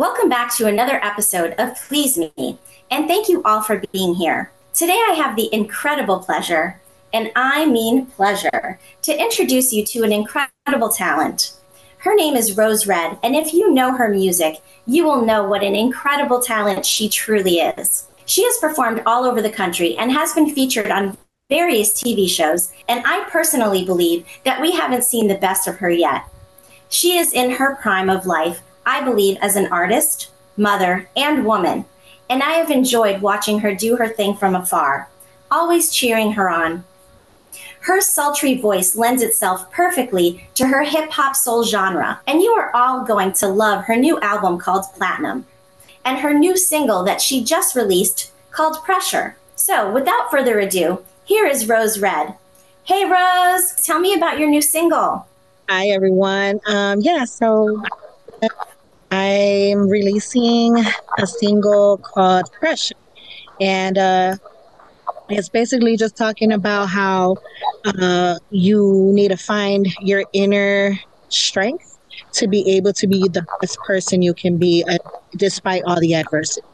Welcome back to another episode of Please Me, and thank you all for being here. Today I have the incredible pleasure, and I mean pleasure, to introduce you to an incredible talent. Her name is Roze Red, and if you know her music, you will know what an incredible talent she truly is. She has performed all over the country and has been featured on various TV shows, and I personally believe that we haven't seen the best of her yet. She is in her prime of life, I believe, as an artist, mother, and woman, and I have enjoyed watching her do her thing from afar, always cheering her on. Her sultry voice lends itself perfectly to her hip-hop soul genre, and you are all going to love her new album called Platinum, and her new single that she just released called Pressure. So without further ado, here is Roze Red. Hey, Roze, tell me about your new single. Hi, everyone. So I'm releasing a single called Pressure. And it's basically just talking about how you need to find your inner strength to be able to be the best person you can be despite all the adversity.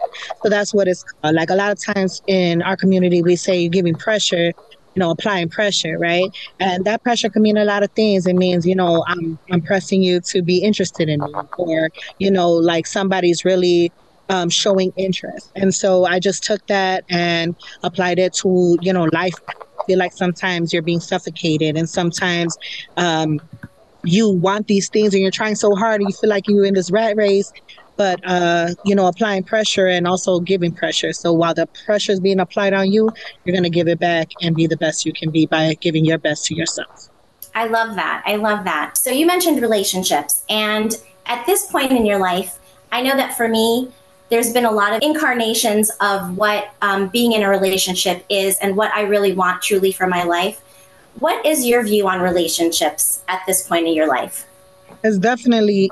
So that's what it's called. Like, a lot of times in our community, we say you're giving pressure, applying pressure, right? And that pressure can mean a lot of things. It means, I'm pressing you to be interested in me, or, like somebody's really showing interest. And so I just took that and applied it to, life. I feel like sometimes you're being suffocated, and sometimes you want these things and you're trying so hard and you feel like you're in this rat race. But, applying pressure and also giving pressure. So while the pressure is being applied on you, you're going to give it back and be the best you can be by giving your best to yourself. I love that. I love that. So you mentioned relationships. And at this point in your life, I know that for me, there's been a lot of incarnations of what being in a relationship is and what I really want truly for my life. What is your view on relationships at this point in your life? It's definitely...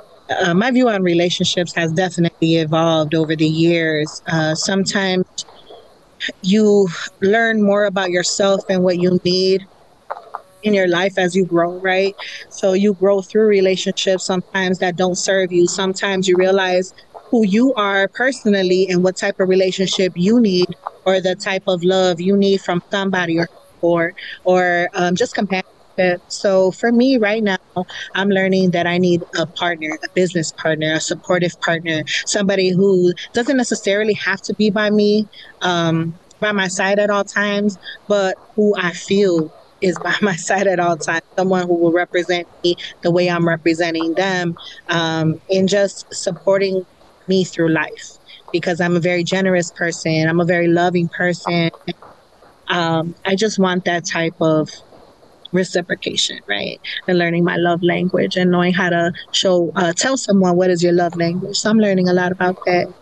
my view on relationships has definitely evolved over the years. Sometimes you learn more about yourself and what you need in your life as you grow, right? So you grow through relationships sometimes that don't serve you. Sometimes you realize who you are personally and what type of relationship you need, or the type of love you need from somebody, or just companion. So for me right now, I'm learning that I need a partner, a business partner, a supportive partner, somebody who doesn't necessarily have to be by my side at all times, but who I feel is by my side at all times. Someone who will represent me the way I'm representing them, and just supporting me through life, because I'm a very generous person. I'm a very loving person. I just want that type of reciprocation, right? And learning my love language and knowing how to tell someone what is your love language. So I'm learning a lot about that.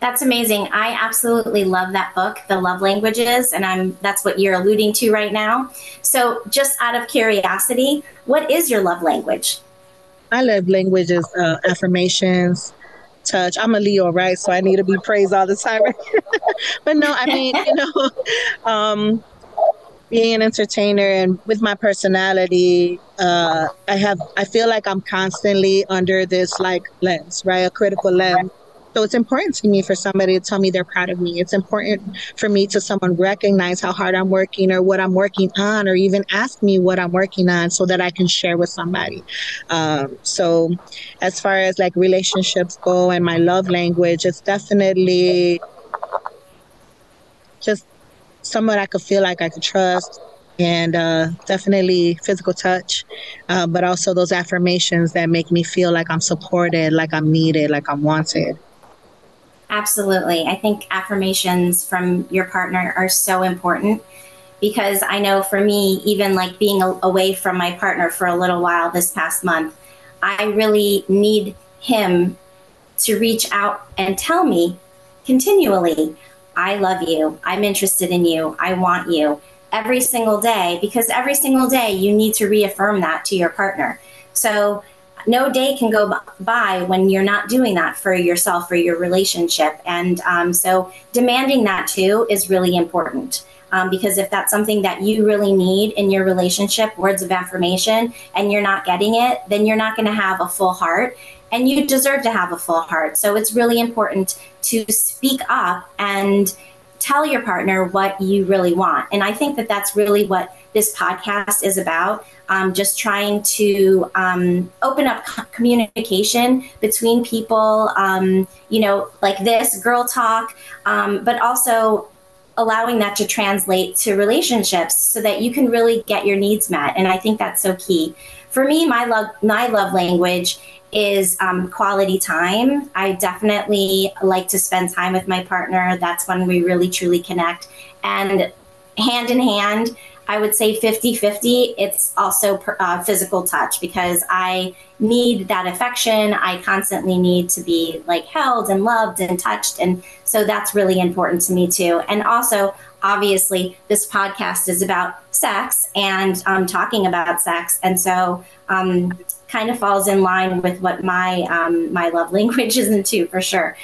That's amazing. I absolutely love that book, The Love Languages, and that's what you're alluding to right now. So just out of curiosity, what is your love language? My love language is affirmations, touch. I'm a Leo, right? So I need to be praised all the time. But no, I mean, being an entertainer, and with my personality, I feel like I'm constantly under this lens, right? A critical lens. So it's important to me for somebody to tell me they're proud of me. It's important for me to someone recognize how hard I'm working or what I'm working on, or even ask me what I'm working on so that I can share with somebody. So as far as relationships go and my love language, it's definitely just someone I could feel like I could trust, and definitely physical touch, but also those affirmations that make me feel like I'm supported, like I'm needed, like I'm wanted. Absolutely. I think affirmations from your partner are so important, because I know for me, even being away from my partner for a little while this past month, I really need him to reach out and tell me continually, I love you, I'm interested in you, I want you, every single day, because every single day you need to reaffirm that to your partner. So no day can go by when you're not doing that for yourself or your relationship. And so demanding that too is really important. because if that's something that you really need in your relationship, words of affirmation, and you're not getting it, then you're not going to have a full heart, and you deserve to have a full heart. So it's really important to speak up and tell your partner what you really want. And I think that that's really what this podcast is about, just trying to open up communication between people, you know, like this girl talk, but also allowing that to translate to relationships so that you can really get your needs met. And I think that's so key. For me, my love language is quality time. I definitely like to spend time with my partner. That's when we really truly connect. And hand in hand, I would say 50-50, it's also physical touch, because I need that affection. I constantly need to be like held and loved and touched. And so that's really important to me too. And also, obviously, this podcast is about sex and talking about sex. And so kind of falls in line with what my love language is into, for sure.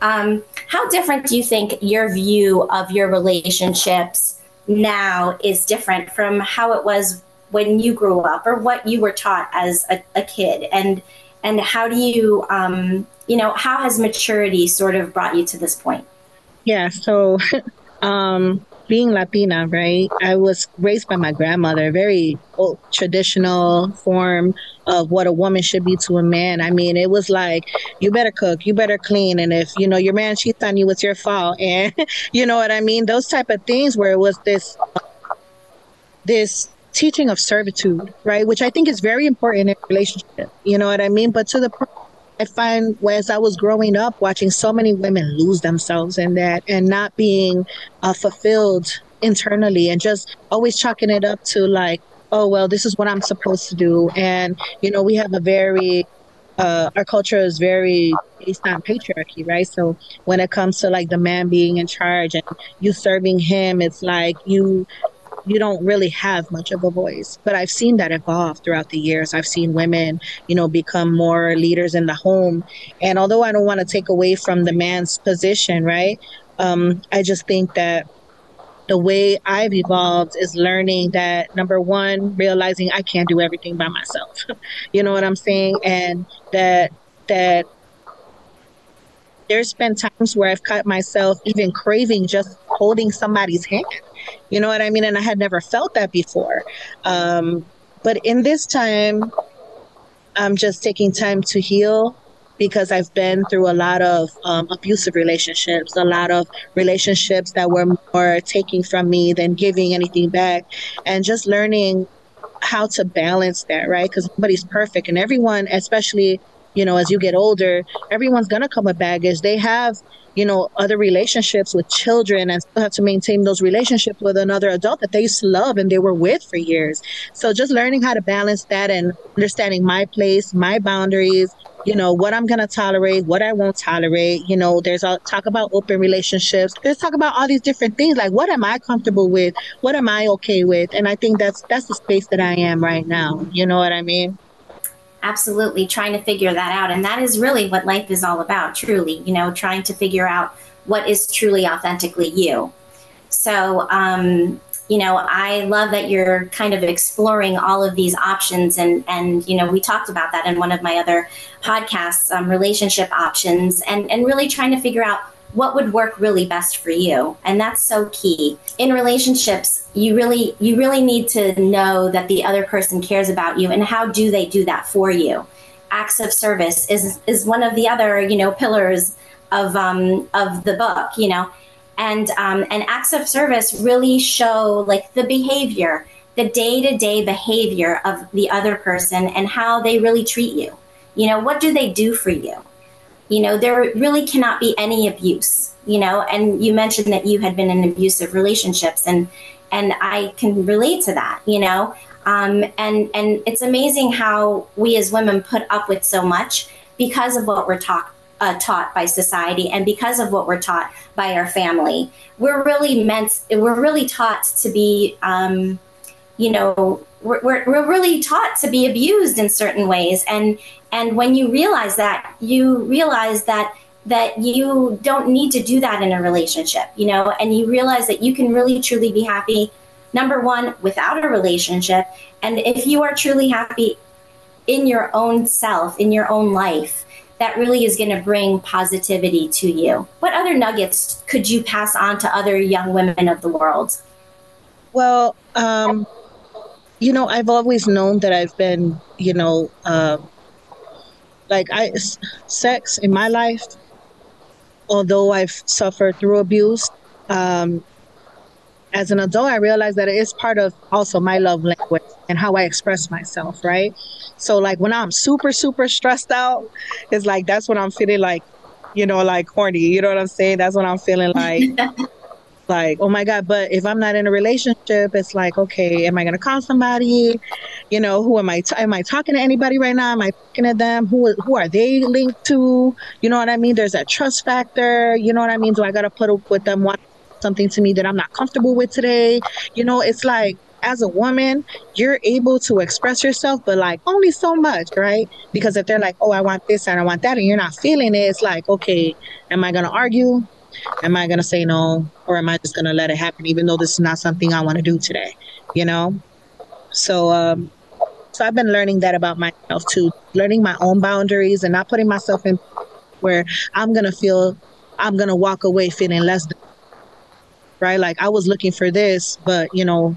How different do you think your view of your relationships now is different from how it was when you grew up, or what you were taught as a kid? And how do you, you know, how has maturity sort of brought you to this point? Yeah, so being Latina, right, I was raised by my grandmother, very old, traditional form of what a woman should be to a man. I mean, it was like, you better cook, you better clean, and if, you know, your man cheats on you, it's your fault. And you know what I mean? Those type of things, where it was this teaching of servitude, right? Which I think is very important in a relationship. You know what I mean? But to the point, I find, as I was growing up, watching so many women lose themselves in that and not being fulfilled internally, and just always chalking it up to like, oh, well, this is what I'm supposed to do. And, you know, we have a very, our culture is very based on patriarchy, right? So when it comes to like the man being in charge and you serving him, it's like you don't really have much of a voice. But I've seen that evolve throughout the years. I've seen women, you know, become more leaders in the home. And although I don't want to take away from the man's position, right? I just think that the way I've evolved is learning that, number one, realizing I can't do everything by myself. You know what I'm saying? And that there's been times where I've caught myself even craving just holding somebody's hand. You know what I mean? And I had never felt that before. But in this time, I'm just taking time to heal, because I've been through a lot of abusive relationships, a lot of relationships that were more taking from me than giving anything back, and just learning how to balance that, right? Because nobody's perfect, and everyone, especially, you know, as you get older, everyone's going to come with baggage. They have, you know, other relationships with children, and still have to maintain those relationships with another adult that they used to love and they were with for years. So just learning how to balance that and understanding my place, my boundaries, you know, what I'm going to tolerate, what I won't tolerate. You know, there's all talk about open relationships. There's talk about all these different things. Like, what am I comfortable with? What am I okay with? And I think that's the space that I am right now. You know what I mean? Absolutely. Trying to figure that out. And that is really what life is all about, truly, you know, trying to figure out what is truly authentically you. So, you know, I love that you're kind of exploring all of these options. And you know, we talked about that in one of my other podcasts, relationship options, and really trying to figure out what would work really best for you. And that's so key. In relationships, you really need to know that the other person cares about you, and how do they do that for you. Acts of service is one of the other, you know, pillars of the book, you know. And acts of service really show like the behavior, the day-to-day behavior of the other person, and how they really treat you. You know, what do they do for you? You know, there really cannot be any abuse, you know, and you mentioned that you had been in abusive relationships, and I can relate to that, you know, and it's amazing how we as women put up with so much because of what we're taught by society, and because of what we're taught by our family. We're really taught to be, you know, we're really taught to be abused in certain ways. And when you realize that that you don't need to do that in a relationship, you know, and you realize that you can really truly be happy, number one, without a relationship. And if you are truly happy in your own self, in your own life, that really is going to bring positivity to you. What other nuggets could you pass on to other young women of the world? Well, you know, I've always known that I've been, you know, sex in my life, although I've suffered through abuse, as an adult, I realized that it is part of also my love language and how I express myself, right? So, like, when I'm super, super stressed out, it's like, that's when I'm feeling like, you know, like horny, you know what I'm saying? That's when I'm feeling like, like, oh my God. But if I'm not in a relationship, it's like, okay, am I going to call somebody? You know, who am I talking to anybody right now? Am I talking to them? Who are they linked to? You know what I mean? There's that trust factor. You know what I mean? Do I got to put up with them? Something to me that I'm not comfortable with today. You know, it's like, as a woman, you're able to express yourself, but like only so much, right? Because if they're like, oh, I want this and I want that, and you're not feeling it, it's like, okay, am I going to argue? Am I going to say no? Or am I just going to let it happen, even though this is not something I want to do today, you know? So, so I've been learning that about myself too, learning my own boundaries and not putting myself in where I'm going to walk away feeling less than. Right? Like, I was looking for this, but, you know,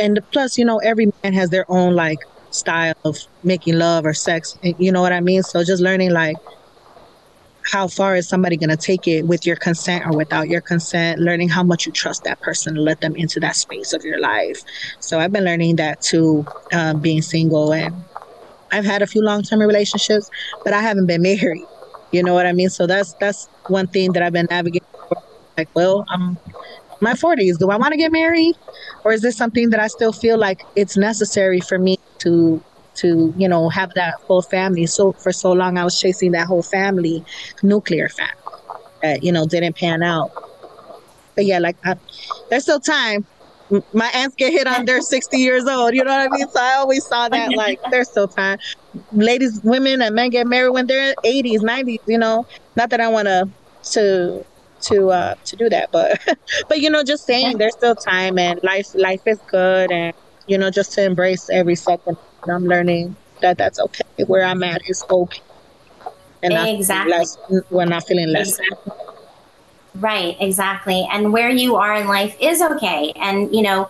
and plus, you know, every man has their own, like, style of making love or sex. You know what I mean? So just learning, like, how far is somebody going to take it with your consent or without your consent, learning how much you trust that person to let them into that space of your life. So I've been learning that, too, being single. And I've had a few long-term relationships, but I haven't been married. You know what I mean? So that's one thing that I've been navigating. Like, well, I'm... my 40s, do I want to get married? Or is this something that I still feel like it's necessary for me to you know, have that full family? So for so long, I was chasing that whole family, nuclear family, that, you know, didn't pan out. But yeah, like, there's still time. My aunts get hit on, they're 60 years old, you know what I mean? So I always saw that, like, there's still time. Ladies, women, and men get married when they're 80s, 90s, you know? Not that I want to do that, but you know, just saying there's still time and life is good, and you know, just to embrace every second. And I'm learning that that's okay. Where I'm at is okay, and exactly we're not feeling less. Right, exactly. And where you are in life is okay. And you know,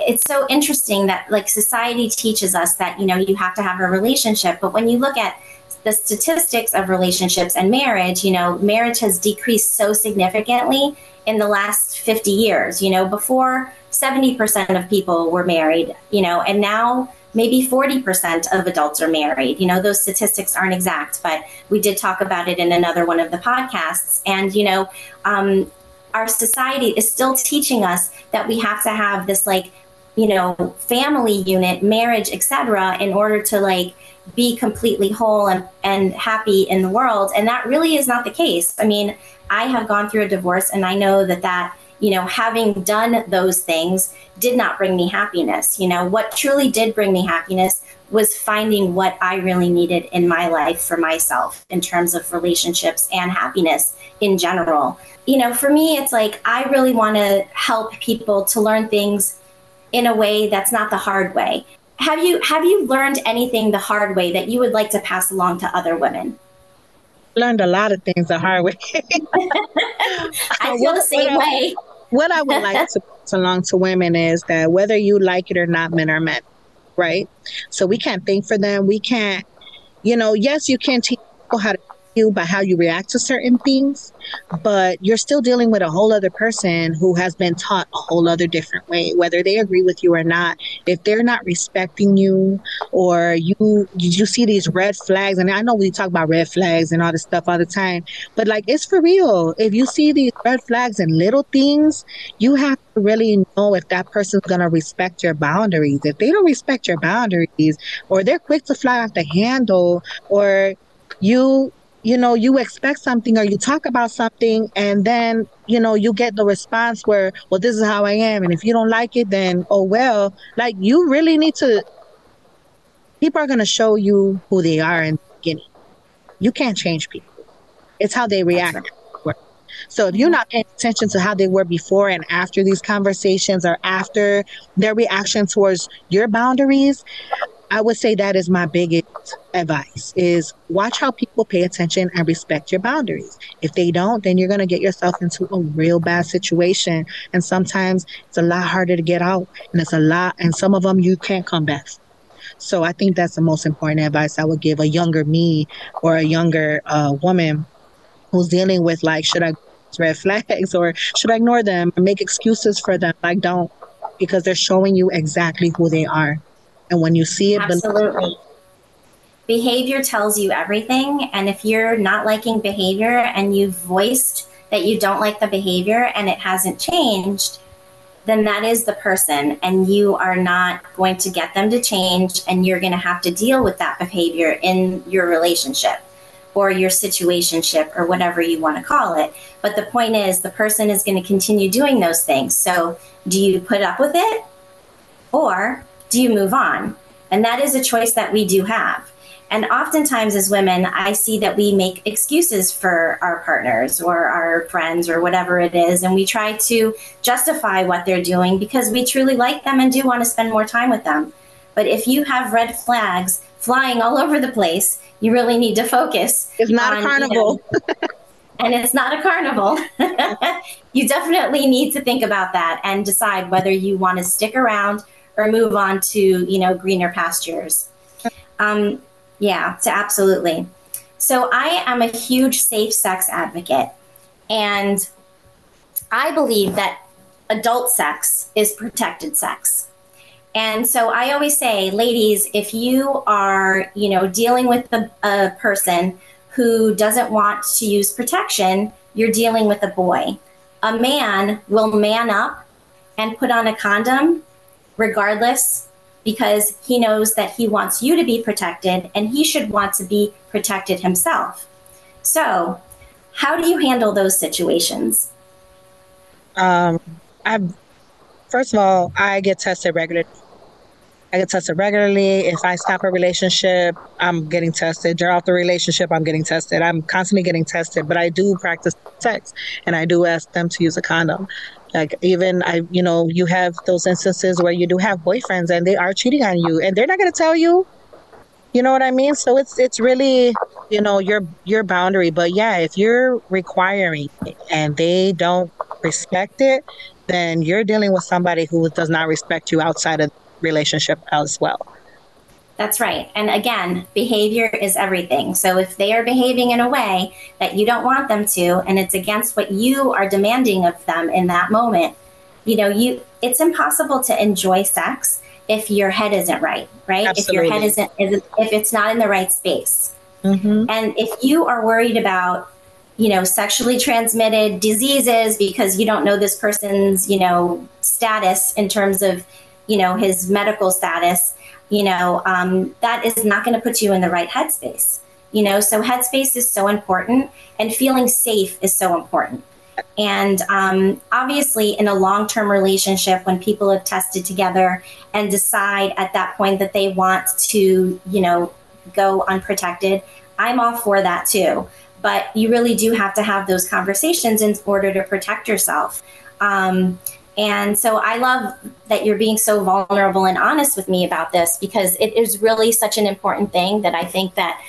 it's so interesting that, like, society teaches us that, you know, you have to have a relationship, but when you look at the statistics of relationships and marriage, you know, marriage has decreased so significantly in the last 50 years. You know, before 70% of people were married, you know, and now maybe 40% of adults are married. You know, those statistics aren't exact, but we did talk about it in another one of the podcasts. And, you know, our society is still teaching us that we have to have this, like, you know, family unit, marriage, etc., in order to, like, be completely whole and happy in the world. And that really is not the case. I mean, I have gone through a divorce, and I know that, you know, having done those things did not bring me happiness. You know, what truly did bring me happiness was finding what I really needed in my life for myself in terms of relationships and happiness in general. You know, for me, it's like, I really want to help people to learn things in a way that's not the hard way. Have you learned anything the hard way that you would like to pass along to other women? Learned a lot of things the hard way. I feel the same way. What I would like to pass along to women is that whether you like it or not, men are men, right? So we can't think for them. We can't, you know, yes, you can teach people how to you by how you react to certain things, but you're still dealing with a whole other person who has been taught a whole other different way, whether they agree with you or not. If they're not respecting you, or you see these red flags, and I know we talk about red flags and all this stuff all the time, but like, it's for real. If you see these red flags and little things, you have to really know if that person's going to respect your boundaries. If they don't respect your boundaries, or they're quick to fly off the handle, or you know, you expect something, or you talk about something, and then, you know, you get the response where, well, this is how I am, and if you don't like it, then, oh, well. Like, you really need to, people are going to show you who they are in the beginning. You can't change people. It's how they react. So if you're not paying attention to how they were before and after these conversations or after their reaction towards your boundaries, I would say that is my biggest advice, is watch how people pay attention and respect your boundaries. If they don't, then you're going to get yourself into a real bad situation. And sometimes it's a lot harder to get out, and it's a lot. And some of them you can't come back. So I think that's the most important advice I would give a younger me or a younger woman who's dealing with, like, should I ignore red flags or should I ignore them or make excuses for them? Like, don't, because they're showing you exactly who they are. And when you see it, absolutely, behavior tells you everything. And if you're not liking behavior and you've voiced that you don't like the behavior and it hasn't changed, then that is the person, and you are not going to get them to change, and you're going to have to deal with that behavior in your relationship or your situationship or whatever you want to call it. But the point is, the person is going to continue doing those things. So do you put up with it, or do you move on? And that is a choice that we do have. And oftentimes as women, I see that we make excuses for our partners or our friends or whatever it is. And we try to justify what they're doing because we truly like them and do want to spend more time with them. But if you have red flags flying all over the place, you really need to focus. It's not a carnival. And it's not a carnival. You definitely need to think about that and decide whether you want to stick around or move on to, you know, greener pastures. Yeah, so absolutely. So I am a huge safe sex advocate, and I believe that adult sex is protected sex. And so I always say, ladies, if you are, you know, dealing with a person who doesn't want to use protection, you're dealing with a boy. A man will man up and put on a condom regardless, because he knows that he wants you to be protected, and he should want to be protected himself. So how do you handle those situations? First of all, I get tested regularly. If I stop a relationship, I'm getting tested. Throughout the relationship, I'm getting tested. I'm constantly getting tested, but I do practice sex, and I do ask them to use a condom. Like, even you have those instances where you do have boyfriends and they are cheating on you, and they're not going to tell you, you know what I mean? So it's really, your boundary. But yeah, if you're requiring it and they don't respect it, then you're dealing with somebody who does not respect you outside of the relationship as well. That's right. And again, behavior is everything. So if they are behaving in a way that you don't want them to, and it's against what you are demanding of them in that moment, it's impossible to enjoy sex if your head isn't right, right? Absolutely. If your head isn't, if it's not in the right space. Mm-hmm. And if you are worried about, sexually transmitted diseases because you don't know this person's, status in terms of, his medical status, that is not going to put you in the right headspace, so headspace is so important, and feeling safe is so important. And obviously in a long-term relationship, when people have tested together and decide at that point that they want to, go unprotected, I'm all for that too. But you really do have to have those conversations in order to protect yourself. And so I love that you're being so vulnerable and honest with me about this, because it is really such an important thing that I think that,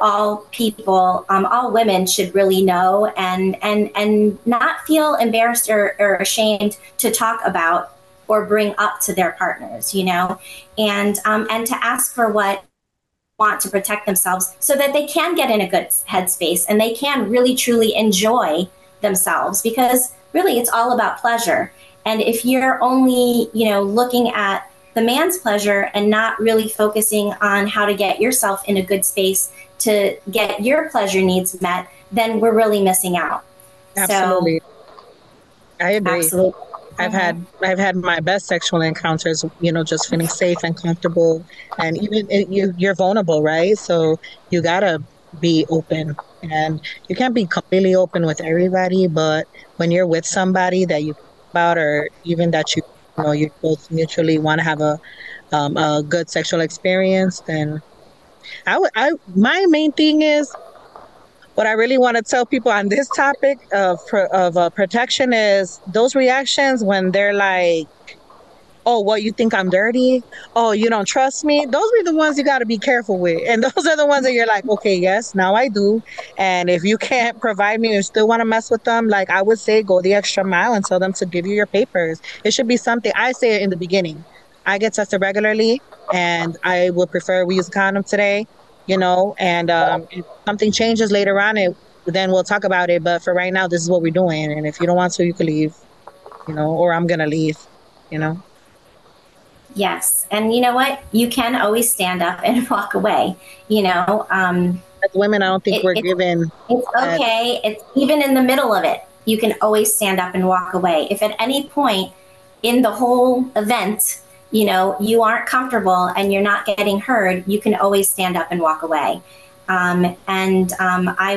all people, all women should really know and not feel embarrassed or ashamed to talk about or bring up to their partners, and to ask for what want to protect themselves so that they can get in a good headspace and they can really, truly enjoy themselves, because really, it's all about pleasure. And if you're only, looking at the man's pleasure and not really focusing on how to get yourself in a good space to get your pleasure needs met, then we're really missing out. Absolutely. So, I agree. Absolutely. I've had my best sexual encounters, just feeling safe and comfortable, and even you're vulnerable, right? So you gotta be open, and you can't be completely open with everybody, but when you're with somebody that you care about, or even that you both mutually want to have a good sexual experience, then my main thing is What I really want to tell people on this topic of protection is those reactions when they're like, oh, what, you think I'm dirty? Oh, you don't trust me? Those are the ones you got to be careful with. And those are the ones that you're like, okay, yes, now I do. And if you can't provide me or still want to mess with them, like I would say, go the extra mile and tell them to give you your papers. It should be something. I say it in the beginning. I get tested regularly and I would prefer we use a condom today, you know, and if something changes later on, then we'll talk about it. But for right now, this is what we're doing. And if you don't want to, you can leave, you know, or I'm going to leave, you know. Yes. And you know what? You can always stand up and walk away, you know. As women, I don't think we're given. It's okay. It's even in the middle of it. You can always stand up and walk away. If at any point in the whole event, you know, you aren't comfortable and you're not getting heard, you can always stand up and walk away. I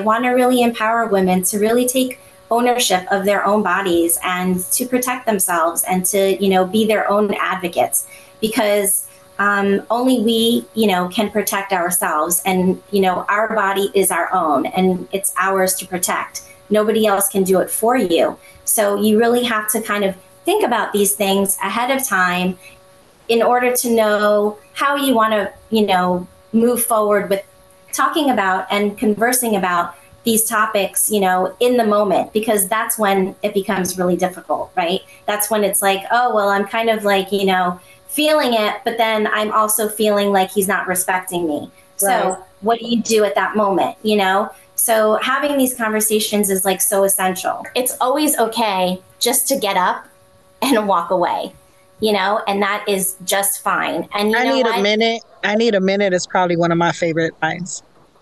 want to really empower women to really take ownership of their own bodies and to protect themselves and to, you know, be their own advocates, because only we, you know, can protect ourselves. And, you know, our body is our own and it's ours to protect. Nobody else can do it for you. So you really have to kind of think about these things ahead of time in order to know how you want to, you know, move forward with talking about and conversing about these topics, you know, in the moment, because that's when it becomes really difficult, right? That's when it's like, oh, well, I'm kind of like, you know, feeling it, but then I'm also feeling like he's not respecting me. Right. So what do you do at that moment, you know? So having these conversations is like so essential. It's always okay just to get up and walk away, you know, and that is just fine. And you know, I need a minute is probably one of my favorite lines.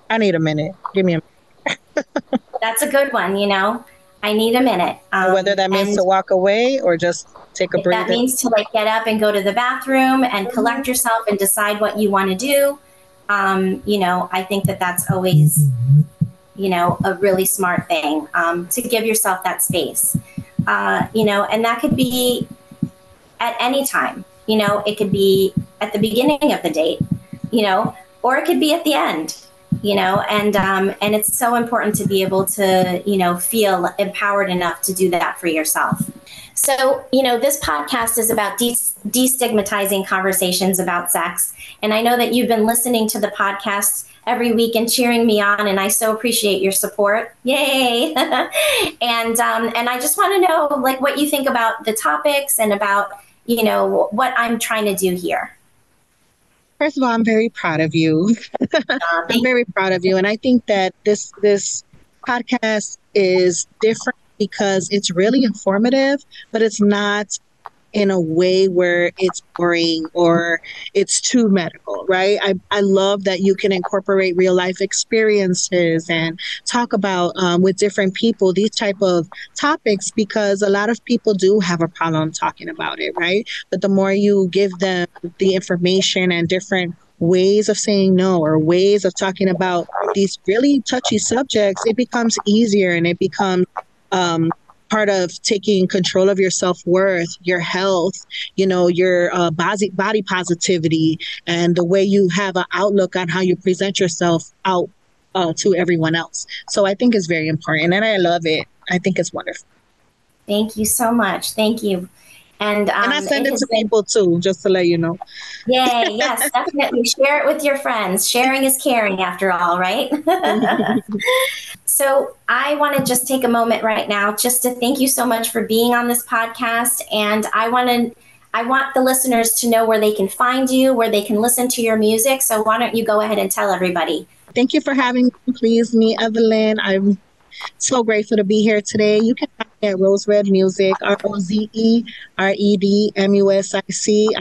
I need a minute. Give me a minute. That's a good one, you know. I need a minute. Whether that means to walk away or just take a breather. That means to like get up and go to the bathroom and collect yourself and decide what you want to do. You know, I think that that's always, you know, a really smart thing to give yourself that space. You know, and that could be at any time. You know, it could be at the beginning of the date, you know, or it could be at the end. You know, and it's so important to be able to, you know, feel empowered enough to do that for yourself. So, you know, this podcast is about destigmatizing conversations about sex. And I know that you've been listening to the podcast every week and cheering me on. And I so appreciate your support. Yay. And I just want to know, like, what you think about the topics and about, you know, what I'm trying to do here. First of all, I'm very proud of you. I'm very proud of you. And I think that this podcast is different because it's really informative, but it's not in a way where it's boring or it's too medical, right? I love that you can incorporate real life experiences and talk about with different people, these type of topics, because a lot of people do have a problem talking about it, right? But the more you give them the information and different ways of saying no or ways of talking about these really touchy subjects, it becomes easier and it becomes part of taking control of your self-worth, your health, you know, your body positivity, and the way you have an outlook on how you present yourself out to everyone else. So I think it's very important and I love it. I think it's wonderful. Thank you so much. Thank you. And I send it to people too, just to let you know. Yay, yes, definitely. Share it with your friends. Sharing is caring after all, right? So I want to just take a moment right now just to thank you so much for being on this podcast. And I want the listeners to know where they can find you, where they can listen to your music. So why don't you go ahead and tell everybody? Thank you for having me. Please Me, Evelyn. I'm so grateful to be here today. You can find me at Roze Red Music, RozeRedMusic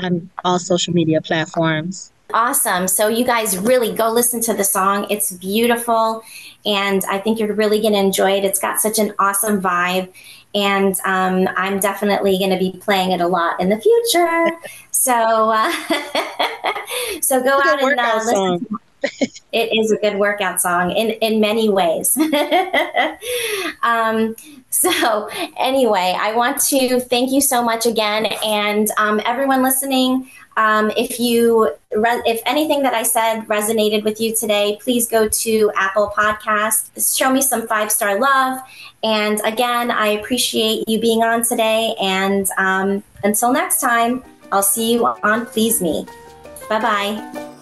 on all social media platforms. Awesome. So you guys really go listen to the song. It's beautiful. And I think you're really going to enjoy it. It's got such an awesome vibe. And I'm definitely going to be playing it a lot in the future. So so go out and listen song. It is a good workout song in many ways. So anyway, I want to thank you so much again. And everyone listening, If anything that I said resonated with you today, please go to Apple Podcasts, show me some 5-star love. And again, I appreciate you being on today. And until next time, I'll see you on Please Me. Bye-bye.